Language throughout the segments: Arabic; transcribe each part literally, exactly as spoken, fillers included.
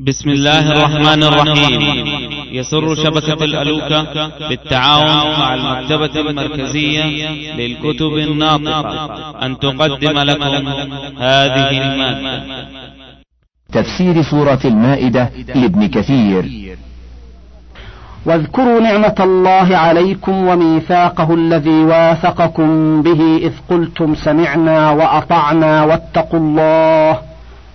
بسم الله الرحمن الرحيم. يسر شبكة الالوكة بالتعاون مع المكتبة المركزية للكتب الناطقة أن تقدم لكم هذه المادة. تفسير سورة المائدة لابن كثير. واذكروا نعمة الله عليكم وميثاقه الذي واثقكم به إذ قلتم سمعنا وأطعنا واتقوا الله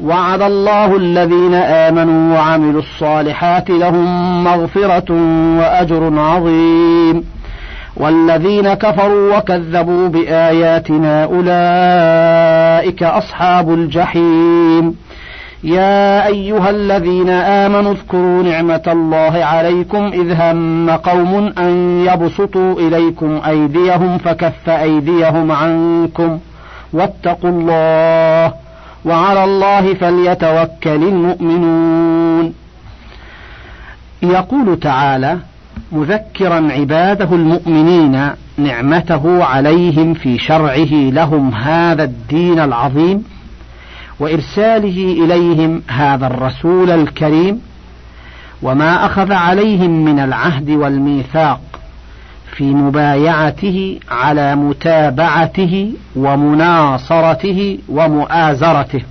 وعد الله الذين آمنوا وعملوا الصالحات لهم مغفرة وأجر عظيم، والذين كفروا وكذبوا بآياتنا أولئك أصحاب الجحيم. يا أيها الذين آمنوا اذكروا نعمة الله عليكم إذ هم قوم أن يبسطوا إليكم أيديهم فكف أيديهم عنكم واتقوا الله وعلى الله فليتوكل المؤمنون. يقول تعالى مذكرا عباده المؤمنين نعمته عليهم في شرعه لهم هذا الدين العظيم وإرساله إليهم هذا الرسول الكريم، وما أخذ عليهم من العهد والميثاق في مبايعته على متابعته ومناصرته ومؤازرته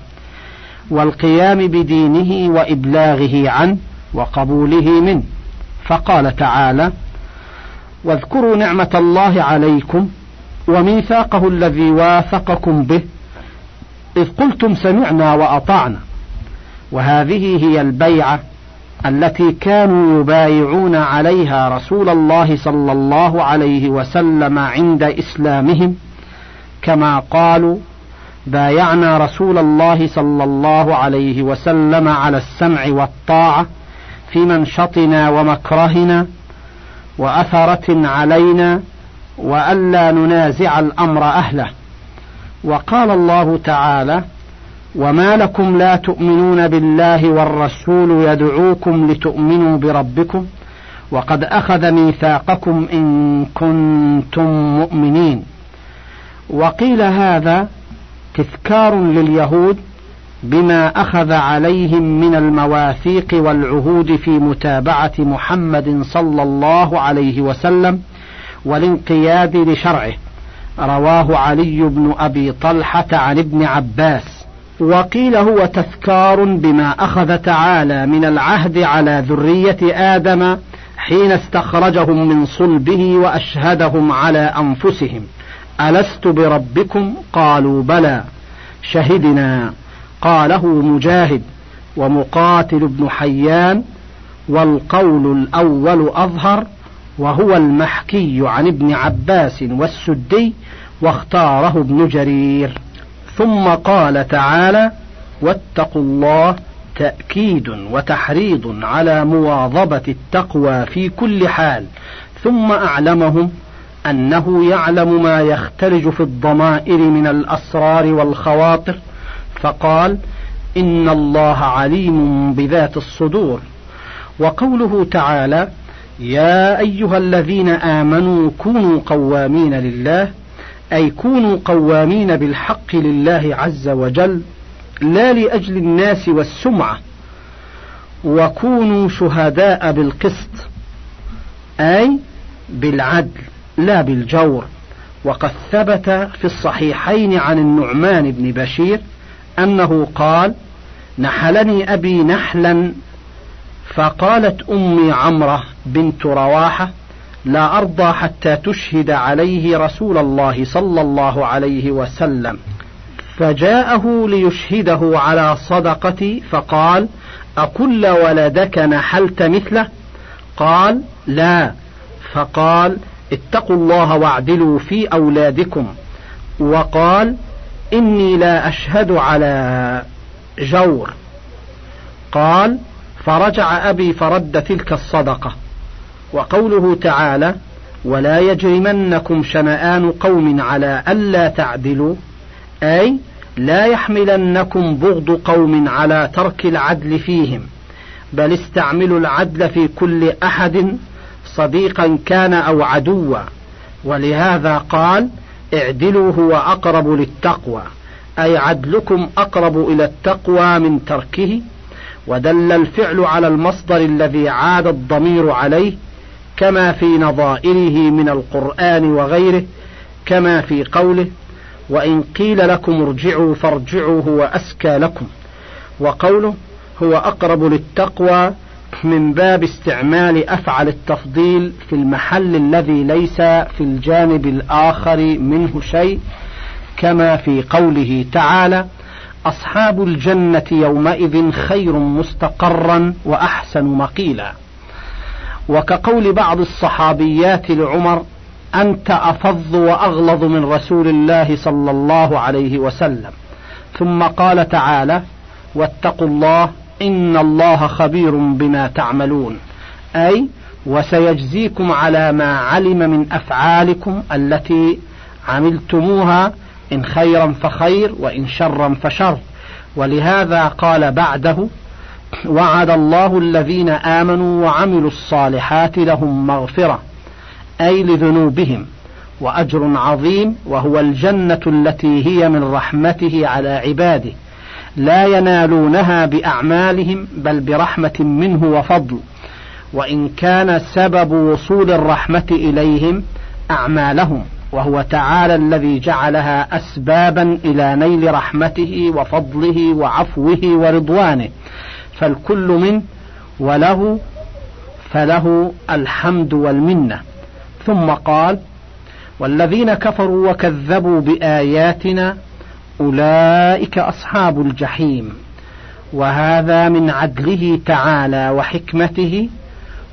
والقيام بدينه وإبلاغه عنه وقبوله منه. فقال تعالى: واذكروا نعمة الله عليكم وميثاقه الذي واثقكم به إذ قلتم سمعنا وأطعنا. وهذه هي البيعة التي كانوا يبايعون عليها رسول الله صلى الله عليه وسلم عند إسلامهم، كما قالوا: بايعنا رسول الله صلى الله عليه وسلم على السمع والطاعة في منشطنا ومكرهنا وأثرة علينا وألا ننازع الأمر أهله. وقال الله تعالى: وما لكم لا تؤمنون بالله والرسول يدعوكم لتؤمنوا بربكم وقد أخذ ميثاقكم إن كنتم مؤمنين. وقيل هذا تذكار لليهود بما أخذ عليهم من المواثيق والعهود في متابعة محمد صلى الله عليه وسلم والانقياد لشرعه، رواه علي بن أبي طلحة عن ابن عباس. وقيل هو تذكار بما أخذ تعالى من العهد على ذرية آدم حين استخرجهم من صلبه وأشهدهم على أنفسهم: ألست بربكم؟ قالوا بلى شهدنا. قاله مجاهد ومقاتل بن حيان، والقول الأول أظهر وهو المحكي عن ابن عباس والسدي، واختاره ابن جرير. ثم قال تعالى: واتقوا الله، تأكيد وتحريض على مواظبة التقوى في كل حال، ثم أعلمهم أنه يعلم ما يختلج في الضمائر من الأسرار والخواطر، فقال: إن الله عليم بذات الصدور. وقوله تعالى: يا أيها الذين آمنوا كونوا قوامين لله، أي كونوا قوامين بالحق لله عز وجل لا لأجل الناس والسمعة، وكونوا شهداء بالقسط أي بالعدل لا بالجور. وقد ثبت في الصحيحين عن النعمان بن بشير أنه قال: نحلني أبي نحلا فقالت أمي عمرة بنت رواحة: لا أرضى حتى تشهد عليه رسول الله صلى الله عليه وسلم، فجاءه ليشهده على صدقتي فقال: أكل ولدك نحلت مثله؟ قال: لا. فقال: اتقوا الله واعدلوا في أولادكم. وقال: إني لا أشهد على جور. قال: فرجع أبي فرد تلك الصدقة. وقوله تعالى ولا يجرمنكم شنآن قوم على ألا تعدلوا، أي لا يحملنكم بغض قوم على ترك العدل فيهم، بل استعملوا العدل في كل أحد صديقا كان أو عدوا، ولهذا قال اعدلوا هو أقرب للتقوى، أي عدلكم أقرب إلى التقوى من تركه، ودل الفعل على المصدر الذي عاد الضمير عليه كما في نظائره من القرآن وغيره، كما في قوله وإن قيل لكم ارجعوا فارجعوا هو أزكى لكم، وقوله هو أقرب للتقوى من باب استعمال أفعل التفضيل في المحل الذي ليس في الجانب الآخر منه شيء، كما في قوله تعالى أصحاب الجنة يومئذ خير مستقرا وأحسن مقيلا. وكقول بعض الصحابيات لعمر أنت أفض وأغلظ من رسول الله صلى الله عليه وسلم، ثم قال تعالى واتقوا الله إن الله خبير بما تعملون، أي وسيجزيكم على ما علم من أفعالكم التي عملتموها، إن خيرا فخير وإن شرا فشر. ولهذا قال بعده وعد الله الذين آمنوا وعملوا الصالحات لهم مغفرة، أي لذنوبهم، وأجر عظيم، وهو الجنة التي هي من رحمته على عباده، لا ينالونها بأعمالهم بل برحمة منه وفضل، وإن كان سبب وصول الرحمة إليهم أعمالهم، وهو تعالى الذي جعلها أسبابا إلى نيل رحمته وفضله وعفوه ورضوانه، فالكل منه وله، فله الحمد والمنة. ثم قال والذين كفروا وكذبوا بآياتنا أولئك أصحاب الجحيم. وهذا من عدله تعالى وحكمته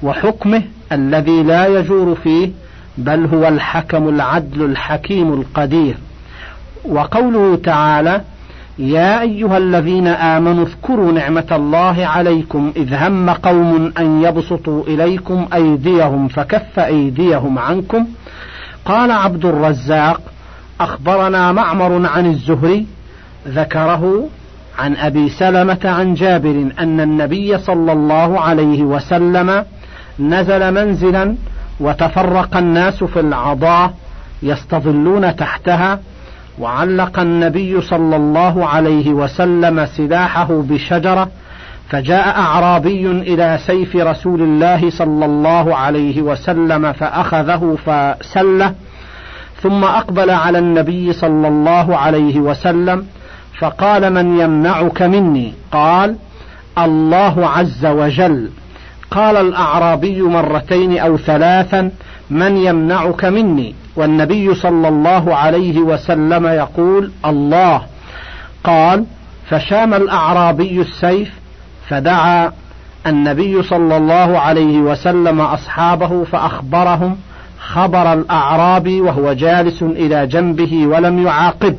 وحكمه الذي لا يجور فيه، بل هو الحكم العدل الحكيم القدير. وقوله تعالى يا أيها الذين آمنوا اذكروا نعمة الله عليكم إذ هم قوم أن يبسطوا إليكم أيديهم فكف أيديهم عنكم. قال عبد الرزاق أخبرنا معمر عن الزهري ذكره عن أبي سلمة عن جابر أن النبي صلى الله عليه وسلم نزل منزلا وتفرق الناس في العضاء يستظلون تحتها، وعلق النبي صلى الله عليه وسلم سلاحه بشجرة، فجاء أعرابي إلى سيف رسول الله صلى الله عليه وسلم فأخذه فسله، ثم أقبل على النبي صلى الله عليه وسلم فقال من يمنعك مني؟ قال الله عز وجل. قال الأعرابي مرتين أو ثلاثا من يمنعك مني؟ والنبي صلى الله عليه وسلم يقول الله. قال فشام الأعرابي السيف، فدعا النبي صلى الله عليه وسلم أصحابه فأخبرهم خبر الأعرابي وهو جالس إلى جنبه ولم يعاقب.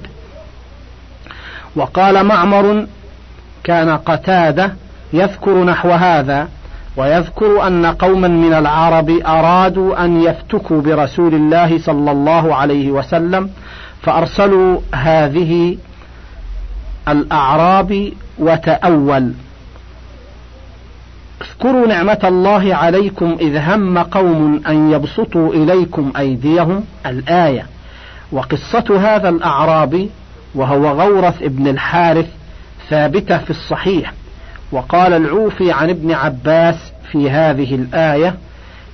وقال معمر كان قتادة يذكر نحو هذا، ويذكر أن قوما من العرب أرادوا أن يفتكوا برسول الله صلى الله عليه وسلم فأرسلوا هذه الأعراب وتأول اذكروا نعمة الله عليكم إذ هم قوم أن يبسطوا إليكم أيديهم الآية. وقصة هذا الأعرابي وهو غورث ابن الحارث ثابتة في الصحيح. وقال العوفي عن ابن عباس في هذه الآية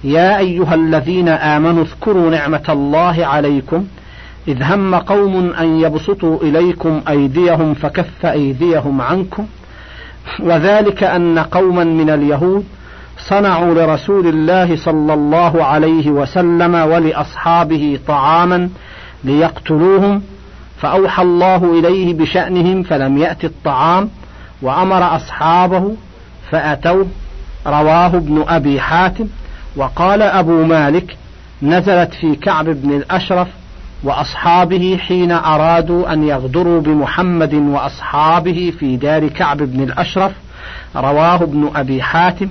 يا أيها الذين آمنوا اذكروا نعمة الله عليكم إذ هم قوم أن يبسطوا إليكم أيديهم فكف أيديهم عنكم، وذلك أن قوما من اليهود صنعوا لرسول الله صلى الله عليه وسلم ولأصحابه طعاما ليقتلوهم، فأوحى الله إليه بشأنهم فلم يأت الطعام وأمر أصحابه فأتوا، رواه ابن أبي حاتم. وقال أبو مالك نزلت في كعب بن الأشرف وأصحابه حين أرادوا أن يغدروا بمحمد وأصحابه في دار كعب بن الأشرف، رواه ابن أبي حاتم.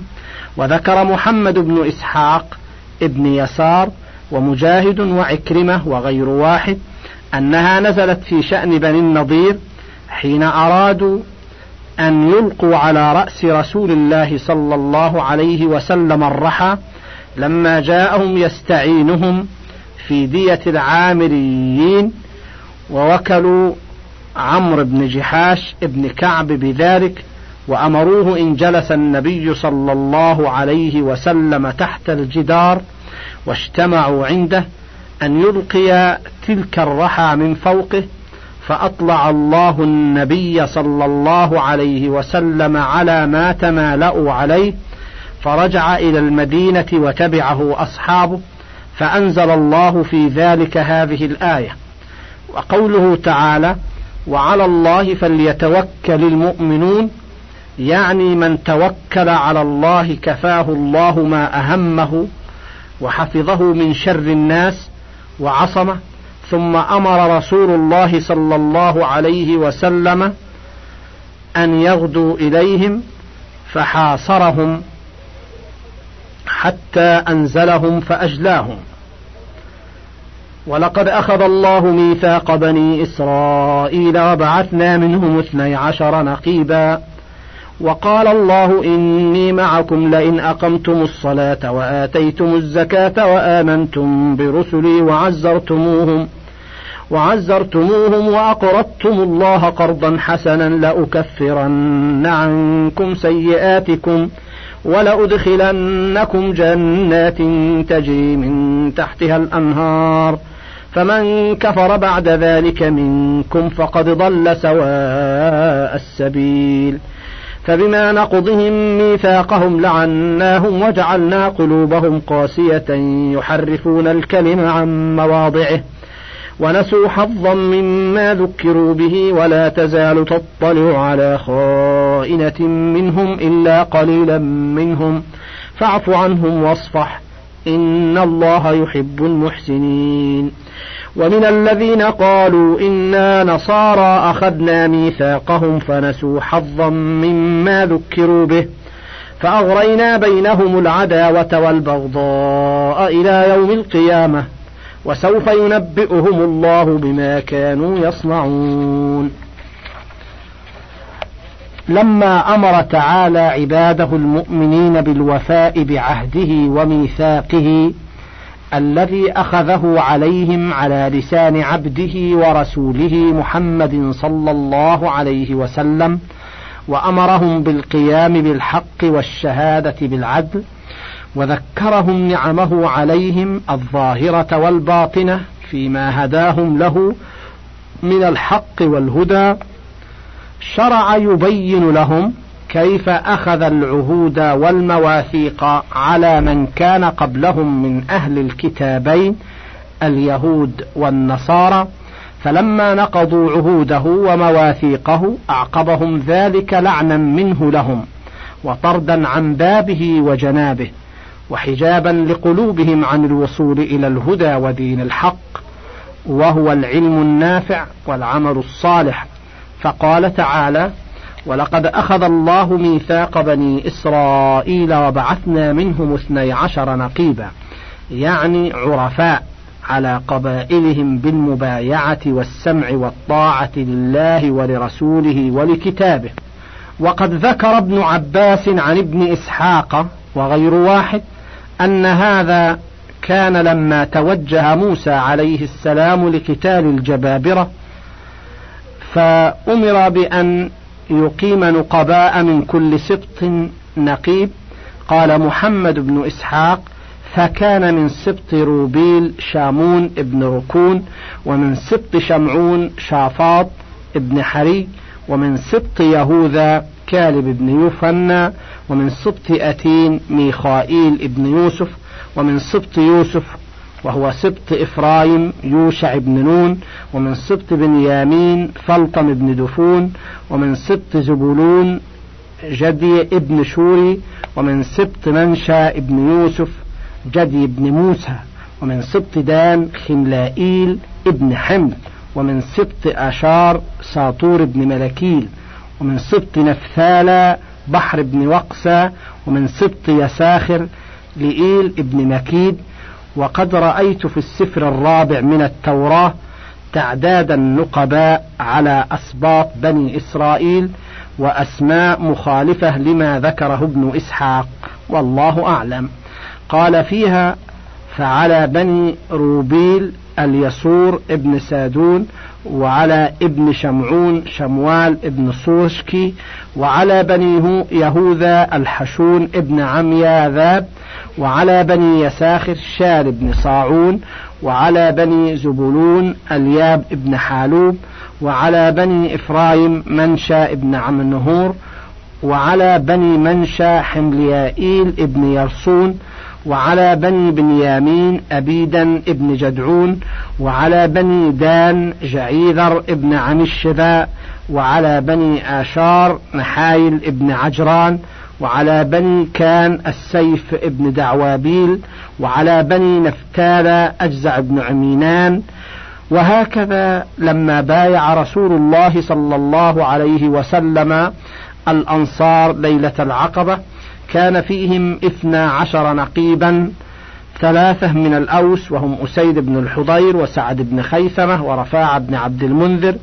وذكر محمد بن إسحاق ابن يسار ومجاهد وعكرمة وغير واحد أنها نزلت في شأن بني النضير حين أرادوا أن يلقوا على رأس رسول الله صلى الله عليه وسلم الرحى لما جاءهم يستعينهم في دية العامريين، ووكلوا عمر بن جحاش ابن كعب بذلك وأمروه إن جلس النبي صلى الله عليه وسلم تحت الجدار واجتمعوا عنده أن يلقي تلك الرحى من فوقه، فأطلع الله النبي صلى الله عليه وسلم على ما تمالأوا عليه، فرجع إلى المدينة وتبعه أصحابه، فأنزل الله في ذلك هذه الآية. وقوله تعالى: وعلى الله فليتوكل المؤمنون، يعني من توكل على الله كفاه الله ما أهمه وحفظه من شر الناس وعصمه. ثم أمر رسول الله صلى الله عليه وسلم أن يغدوا إليهم فحاصرهم حتى أنزلهم فأجلاهم. ولقد أخذ الله ميثاق بني إسرائيل وبعثنا منهم اثني عشر نقيبا وقال الله إني معكم لئن أقمتم الصلاة وآتيتم الزكاة وآمنتم برسلي وعزرتموهم وعزرتموهم وأقرضتم الله قرضا حسنا لأكفرن عنكم سيئاتكم ولأدخلنكم جنات تجري من تحتها الأنهار فمن كفر بعد ذلك منكم فقد ضل سواء السبيل. فبما نقضهم ميثاقهم لعناهم وجعلنا قلوبهم قاسية يحرفون الكلم عن مواضعه ونسوا حظا مما ذكروا به ولا تزال تطلع على خائنة منهم إلا قليلا منهم فاعف عنهم واصفح إن الله يحب المحسنين. ومن الذين قالوا إنا نصارى أخذنا ميثاقهم فنسوا حظا مما ذكروا به فأغرينا بينهم العداوة والبغضاء إلى يوم القيامة وسوف ينبئهم الله بما كانوا يصنعون. لما أمر تعالى عباده المؤمنين بالوفاء بعهده وميثاقه الذي أخذه عليهم على لسان عبده ورسوله محمد صلى الله عليه وسلم وأمرهم بالقيام بالحق والشهادة بالعدل وذكرهم نعمه عليهم الظاهرة والباطنة فيما هداهم له من الحق والهدى، شرع يبين لهم كيف أخذ العهود والمواثيق على من كان قبلهم من أهل الكتابين اليهود والنصارى، فلما نقضوا عهوده ومواثيقه أعقبهم ذلك لعنا منه لهم وطردا عن بابه وجنابه وحجابا لقلوبهم عن الوصول إلى الهدى ودين الحق وهو العلم النافع والعمل الصالح. فقال تعالى: ولقد أخذ الله ميثاق بني إسرائيل وبعثنا منهم اثني عشر نقيبا، يعني عرفاء على قبائلهم بالمبايعة والسمع والطاعة لله ولرسوله ولكتابه. وقد ذكر ابن عباس عن ابن إسحاق وغير واحد أن هذا كان لما توجه موسى عليه السلام لقتال الجبابرة فأمر بأن يقيم نقباء من كل سبط نقيب. قال محمد بن إسحاق: فكان من سبط روبيل شامون بن ركون، ومن سبط شمعون شافاط بن حري، ومن سبط يهوذا كالب ابن يوفان، ومن سبط أتين ميخائيل ابن يوسف، ومن سبط يوسف وهو سبط إفرايم يوشع ابن نون، ومن سبط بن يامين فلطم ابن دفون، ومن سبط زبولون جدي ابن شوري، ومن سبط منشا ابن يوسف جدي ابن موسى، ومن سبط دان خملائيل ابن حمد، ومن سبط أشار ساطور ابن ملكيل، ومن سبط نفثالة بحر ابن وقسى، ومن سبط يساخر لئيل ابن مكيد، وقد رأيت في السفر الرابع من التوراة تعداد النقباء على أسباط بني إسرائيل وأسماء مخالفة لما ذكره ابن إسحاق والله أعلم. قال فيها فعلى بني روبيل اليسور ابن سادون، وعلى ابن شمعون شموال ابن صوشكي، وعلى بني يهوذا الحشون ابن عمياذاب، وعلى بني يساخر شال ابن صاعون، وعلى بني زبولون الياب ابن حالوب، وعلى بني إفرايم منشا ابن عم النهور، وعلى بني منشا حمليائيل ابن يرسون، وعلى بني بن يامين أبيدا ابن جدعون، وعلى بني دان جعيذر ابن عم الشباء، وعلى بني آشار نحايل ابن عجران، وعلى بني كان السيف ابن دعوابيل، وعلى بني نفتال أجزع ابن عمينان. وهكذا لما بايع رسول الله صلى الله عليه وسلم الأنصار ليلة العقبة كان فيهم اثنى عشر نقيبا، ثلاثة من الأوس وهم أسيد بن الحضير وسعد بن خيثمة ورفاعة بن عبد المنذر،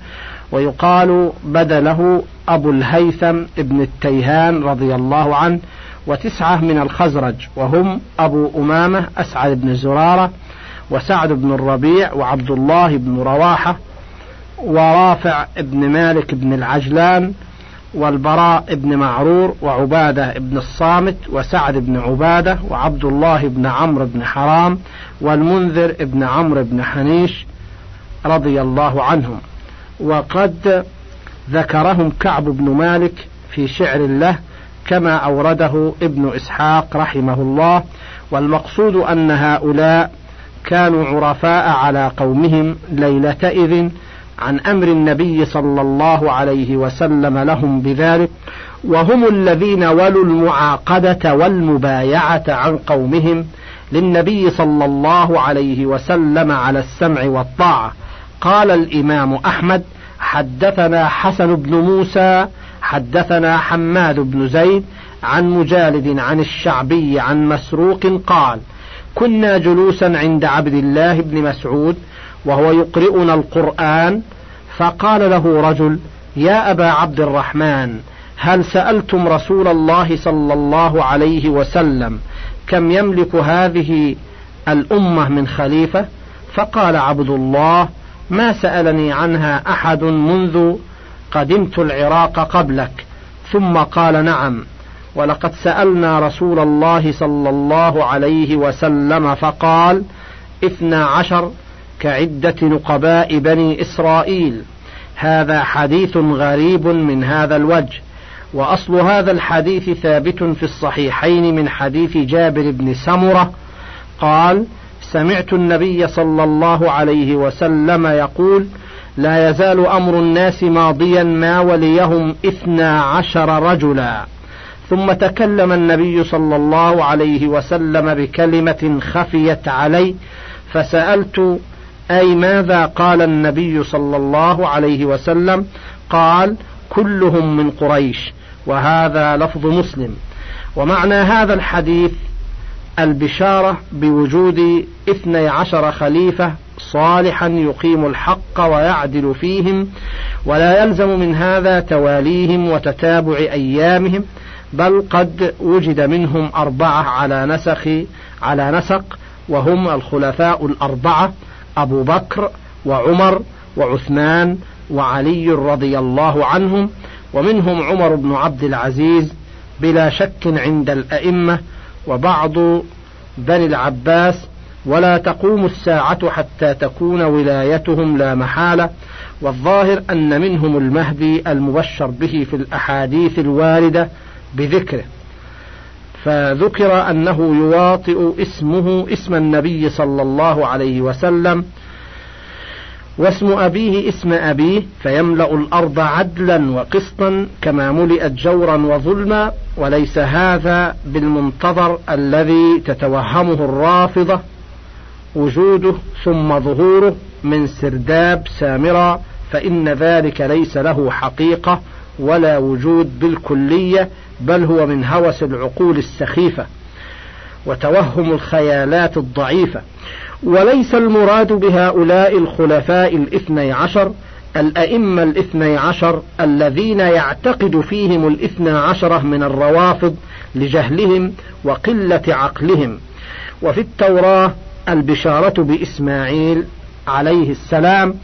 ويقال بدله أبو الهيثم ابن التيهان رضي الله عنه، وتسعة من الخزرج وهم أبو أمامة أسعد بن زرارة وسعد بن الربيع وعبد الله بن رواحة ورافع بن مالك بن العجلان والبراء بن معرور وعبادة بن الصامت وسعد بن عبادة وعبد الله بن عمرو بن حرام والمنذر بن عمرو بن حنيش رضي الله عنهم. وقد ذكرهم كعب بن مالك في شعر له كما أورده ابن إسحاق رحمه الله، والمقصود أن هؤلاء كانوا عرفاء على قومهم ليلتئذ عن أمر النبي صلى الله عليه وسلم لهم بذلك، وهم الذين ولوا المعاقدة والمبايعة عن قومهم للنبي صلى الله عليه وسلم على السمع والطاعة. قال الإمام أحمد حدثنا حسن بن موسى حدثنا حماد بن زيد عن مجالد عن الشعبي عن مسروق قال كنا جلوسا عند عبد الله بن مسعود وهو يقرئنا القرآن، فقال له رجل يا أبا عبد الرحمن هل سألتم رسول الله صلى الله عليه وسلم كم يملك هذه الأمة من خليفة؟ فقال عبد الله ما سألني عنها أحد منذ قدمت العراق قبلك. ثم قال نعم ولقد سألنا رسول الله صلى الله عليه وسلم فقال اثنى عشر كعدة نقباء بني إسرائيل. هذا حديث غريب من هذا الوجه، وأصل هذا الحديث ثابت في الصحيحين من حديث جابر بن سمرة قال سمعت النبي صلى الله عليه وسلم يقول لا يزال أمر الناس ماضيا ما وليهم اثنا عشر رجلا. ثم تكلم النبي صلى الله عليه وسلم بكلمة خفيت علي فسألت أي ماذا قال النبي صلى الله عليه وسلم؟ قال كلهم من قريش، وهذا لفظ مسلم. ومعنى هذا الحديث البشارة بوجود اثني عشر خليفة صالحا يقيم الحق ويعدل فيهم، ولا يلزم من هذا تواليهم وتتابع أيامهم، بل قد وجد منهم أربعة على نسخ على نسق وهم الخلفاء الأربعة أبو بكر وعمر وعثمان وعلي رضي الله عنهم، ومنهم عمر بن عبد العزيز بلا شك عند الأئمة وبعض بني العباس، ولا تقوم الساعة حتى تكون ولايتهم لا محالة. والظاهر أن منهم المهدي المبشر به في الأحاديث الواردة بذكره، فذكر أنه يواطئ اسمه اسم النبي صلى الله عليه وسلم واسم أبيه اسم أبيه، فيملأ الأرض عدلا وقسطا كما ملئت جورا وظلما. وليس هذا بالمنتظر الذي تتوهمه الرافضة وجوده ثم ظهوره من سرداب سامرة، فإن ذلك ليس له حقيقة ولا وجود بالكلية، بل هو من هوس العقول السخيفة. وتوهم الخيالات الضعيفة. وليس المراد بهؤلاء الخلفاء الاثني عشر الأئمة الاثني عشر الذين يعتقد فيهم الاثنى عشرة من الروافض لجهلهم وقلة عقلهم. وفي التوراة البشارة بإسماعيل عليه السلام،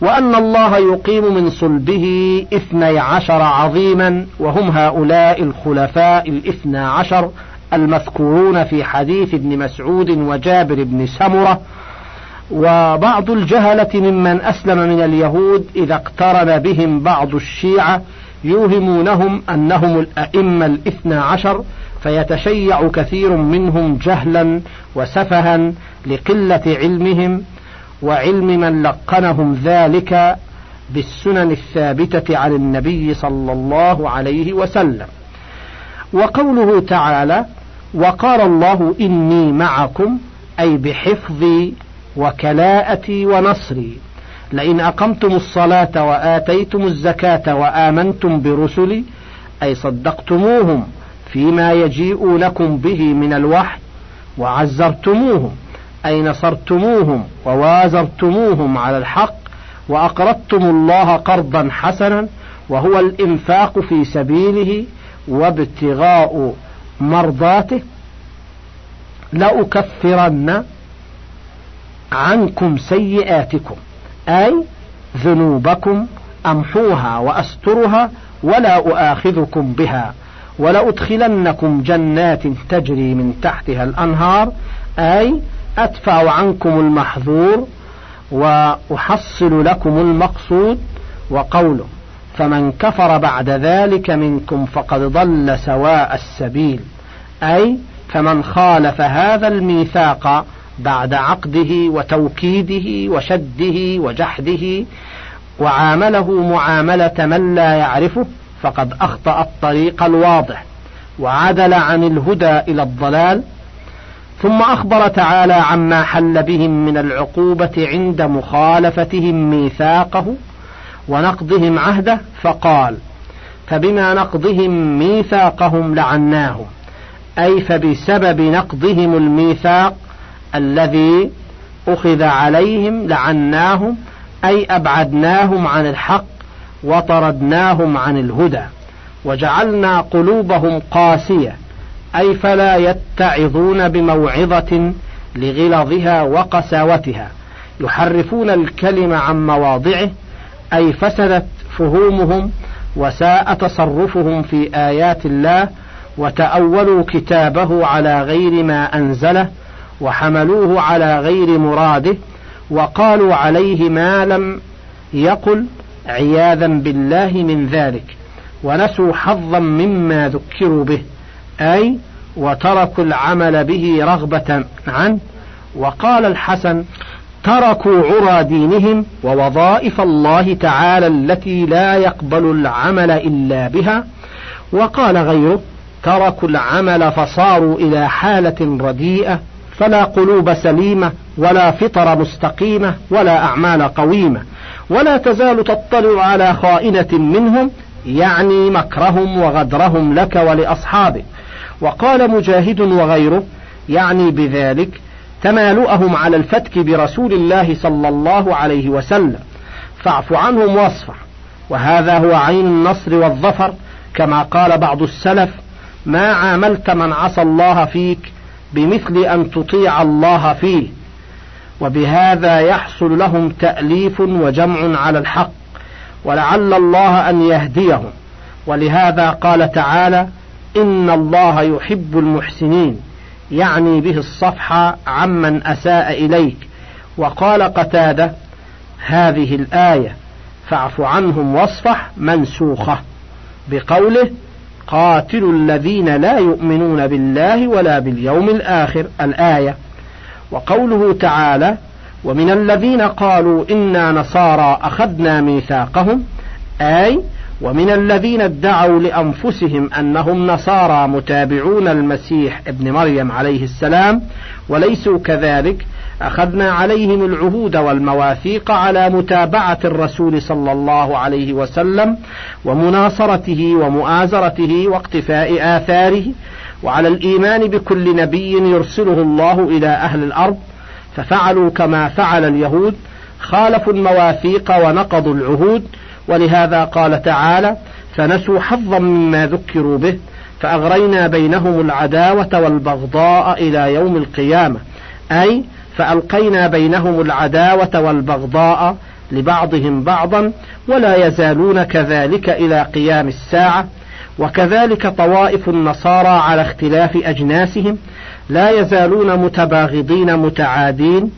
وأن الله يقيم من صلبه اثني عشر عظيما، وهم هؤلاء الخلفاء الاثنى عشر المذكورون في حديث ابن مسعود وجابر بن سمرة. وبعض الجهلة ممن أسلم من اليهود إذا اقترن بهم بعض الشيعة يوهمونهم أنهم الأئمة الاثنى عشر، فيتشيع كثير منهم جهلا وسفها لقلة علمهم وعلم من لقنهم ذلك بالسنن الثابتة عن النبي صلى الله عليه وسلم. وقوله تعالى: وقال الله إني معكم، أي بحفظي وكلاءتي ونصري، لئن أقمتم الصلاة وآتيتم الزكاة وآمنتم برسلي، أي صدقتموهم فيما يجيئونكم به من الوحي، وعزرتموهم أي نصرتموهم ووازرتموهم على الحق، وأقرضتم الله قرضا حسنا، وهو الإنفاق في سبيله وابتغاء مرضاته، لأكفرن عنكم سيئاتكم، أي ذنوبكم أمحوها وأسترها ولا أؤاخذكم بها، ولأدخلنكم جنات تجري من تحتها الأنهار، أي أدفع عنكم المحظور وأحصل لكم المقصود. وقوله: فمن كفر بعد ذلك منكم فقد ضل سواء السبيل، أي فمن خالف هذا الميثاق بعد عقده وتوكيده وشده وجحده وعامله معاملة من لا يعرفه فقد أخطأ الطريق الواضح وعدل عن الهدى إلى الضلال. ثم أخبر تعالى عما حل بهم من العقوبة عند مخالفتهم ميثاقه ونقضهم عهده، فقال: فبما نقضهم ميثاقهم لعناهم، أي فبسبب نقضهم الميثاق الذي أخذ عليهم لعناهم، أي أبعدناهم عن الحق وطردناهم عن الهدى، وجعلنا قلوبهم قاسية، أي فلا يتعظون بموعظة لغلظها وقساوتها، يحرفون الكلمة عن مواضعه، أي فسدت فهومهم وساء تصرفهم في آيات الله، وتأولوا كتابه على غير ما أنزله، وحملوه على غير مراده، وقالوا عليه ما لم يقل عياذا بالله من ذلك، ونسوا حظا مما ذكروا به، أي وتركوا العمل به رغبة عنه. وقال الحسن: تركوا عرى دينهم ووظائف الله تعالى التي لا يقبل العمل إلا بها. وقال غيره: تركوا العمل فصاروا إلى حالة رديئة، فلا قلوب سليمة ولا فطر مستقيمة ولا أعمال قويمة، ولا تزال تطلع على خائنة منهم، يعني مكرهم وغدرهم لك ولأصحابه. وقال مجاهد وغيره: يعني بذلك تمالؤهم على الفتك برسول الله صلى الله عليه وسلم، فاعف عنهم واصفح، وهذا هو عين النصر والظفر، كما قال بعض السلف: ما عاملت من عصى الله فيك بمثل أن تطيع الله فيه. وبهذا يحصل لهم تأليف وجمع على الحق، ولعل الله أن يهديهم. ولهذا قال تعالى: إن الله يحب المحسنين، يعني به الصفحة عمن أساء إليك. وقال قتادة: هذه الآية فاعف عنهم واصفح منسوخة بقوله: قاتلوا الذين لا يؤمنون بالله ولا باليوم الآخر، الآية. وقوله تعالى: ومن الذين قالوا إنا نصارى أخذنا ميثاقهم، أي ومن الذين ادعوا لأنفسهم أنهم نصارى متابعون المسيح ابن مريم عليه السلام وليسوا كذلك، أخذنا عليهم العهود والمواثيق على متابعة الرسول صلى الله عليه وسلم ومناصرته ومؤازرته واقتفاء آثاره، وعلى الإيمان بكل نبي يرسله الله إلى أهل الأرض، ففعلوا كما فعل اليهود، خالفوا المواثيق ونقضوا العهود، ولهذا قال تعالى: فنسوا حظا مما ذكروا به فأغرينا بينهم العداوة والبغضاء إلى يوم القيامة، أي فألقينا بينهم العداوة والبغضاء لبعضهم بعضا، ولا يزالون كذلك إلى قيام الساعة. وكذلك طوائف النصارى على اختلاف أجناسهم لا يزالون متباغضين متعادين،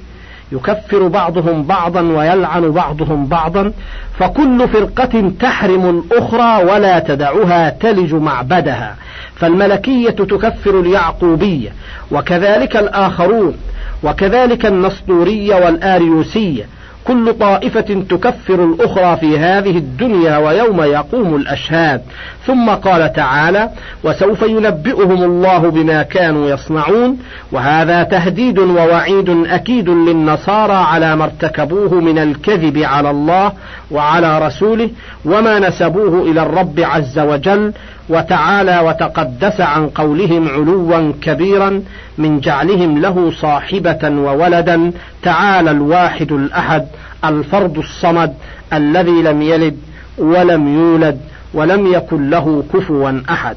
يكفر بعضهم بعضا ويلعن بعضهم بعضا، فكل فرقة تحرم الأخرى ولا تدعها تلج معبدها، فالملكية تكفر اليعقوبية وكذلك الآخرون، وكذلك النسطورية والآريوسية، كل طائفة تكفر الأخرى في هذه الدنيا ويوم يقوم الأشهاد. ثم قال تعالى: وسوف ينبئهم الله بما كانوا يصنعون. وهذا تهديد ووعيد أكيد للنصارى على ما ارتكبوه من الكذب على الله وعلى رسوله وما نسبوه إلى الرب عز وجل، وتعالى وتقدس عن قولهم علوا كبيرا من جعلهم له صاحبة وولدا، تعالى الواحد الأحد الفرد الصمد الذي لم يلد ولم يولد ولم يكن له كفوا أحد.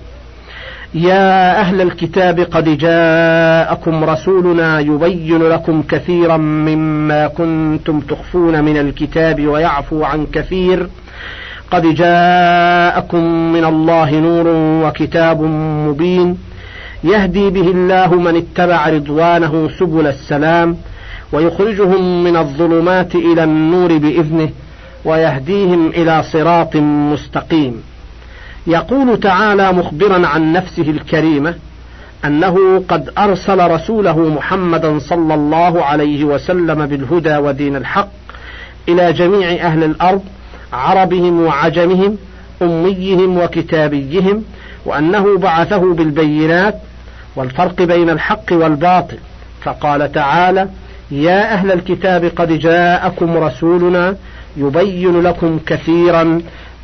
يا أهل الكتاب قد جاءكم رسولنا يبين لكم كثيرا مما كنتم تخفون من الكتاب ويعفو عن كثير، قد جاءكم من الله نور وكتاب مبين، يهدي به الله من اتبع رضوانه سبل السلام ويخرجهم من الظلمات إلى النور بإذنه ويهديهم إلى صراط مستقيم. يقول تعالى مخبرا عن نفسه الكريمة أنه قد أرسل رسوله محمدا صلى الله عليه وسلم بالهدى ودين الحق إلى جميع أهل الأرض، عربهم وعجمهم، أميهم وكتابيهم، وأنه بعثه بالبينات والفرق بين الحق والباطل، فقال تعالى: يا أهل الكتاب قد جاءكم رسولنا يبين لكم كثيرا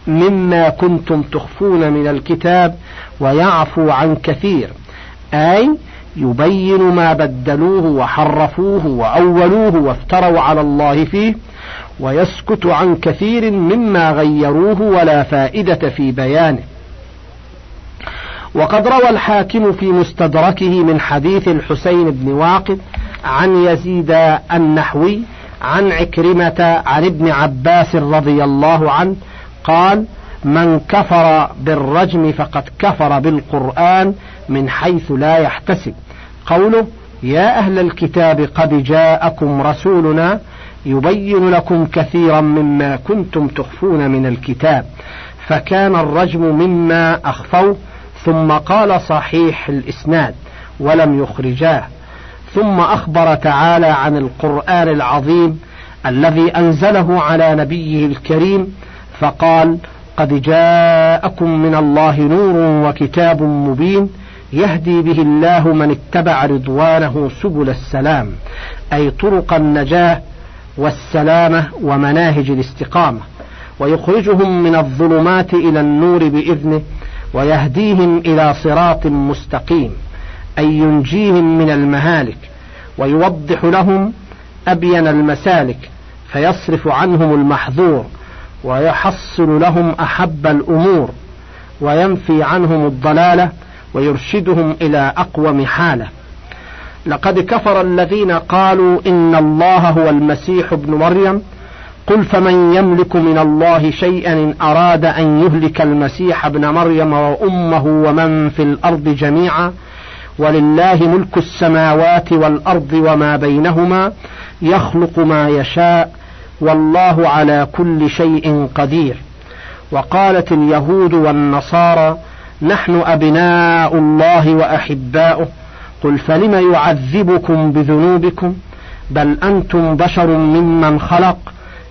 مما كنتم تخفون من الكتاب ويعفو عن كثير، أي يبين ما بدلوه وحرفوه وأولوه وافتروا على الله فيه، ويسكت عن كثير مما غيروه ولا فائدة في بيانه. وقد روى الحاكم في مستدركه من حديث الحسين بن واقد عن يزيد النحوي عن عكرمة عن ابن عباس رضي الله عنه قال: من كفر بالرجم فقد كفر بالقرآن من حيث لا يحتسب. قوله: يا أهل الكتاب قد جاءكم رسولنا يبين لكم كثيرا مما كنتم تخفون من الكتاب، فكان الرجم مما أخفوه، ثم قال: صحيح الإسناد ولم يخرجاه. ثم أخبر تعالى عن القرآن العظيم الذي أنزله على نبيه الكريم فقال: قد جاءكم من الله نور وكتاب مبين، يهدي به الله من اتبع رضوانه سبل السلام، أي طرق النجاة والسلامة ومناهج الاستقامة، ويخرجهم من الظلمات إلى النور بإذنه ويهديهم إلى صراط مستقيم، أي ينجيهم من المهالك ويوضح لهم أبين المسالك، فيصرف عنهم المحظور ويحصل لهم أحب الأمور وينفي عنهم الضلالة ويرشدهم إلى أقوم حالة. لقد كفر الذين قالوا إن الله هو المسيح ابن مريم، قل فمن يملك من الله شيئا إن أراد أن يهلك المسيح ابن مريم وأمه ومن في الأرض جميعا، ولله ملك السماوات والأرض وما بينهما، يخلق ما يشاء، والله على كل شيء قدير. وقالت اليهود والنصارى: نحن أبناء الله وأحباؤه، قل فلم يعذبكم بذنوبكم، بل أنتم بشر ممن خلق،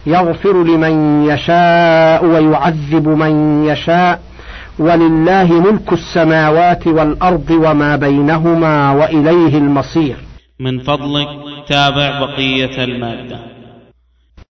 يغفر لمن يشاء ويعذب من يشاء، ولله ملك السماوات والأرض وما بينهما وإليه المصير. من فضلك تابع بقية المادة.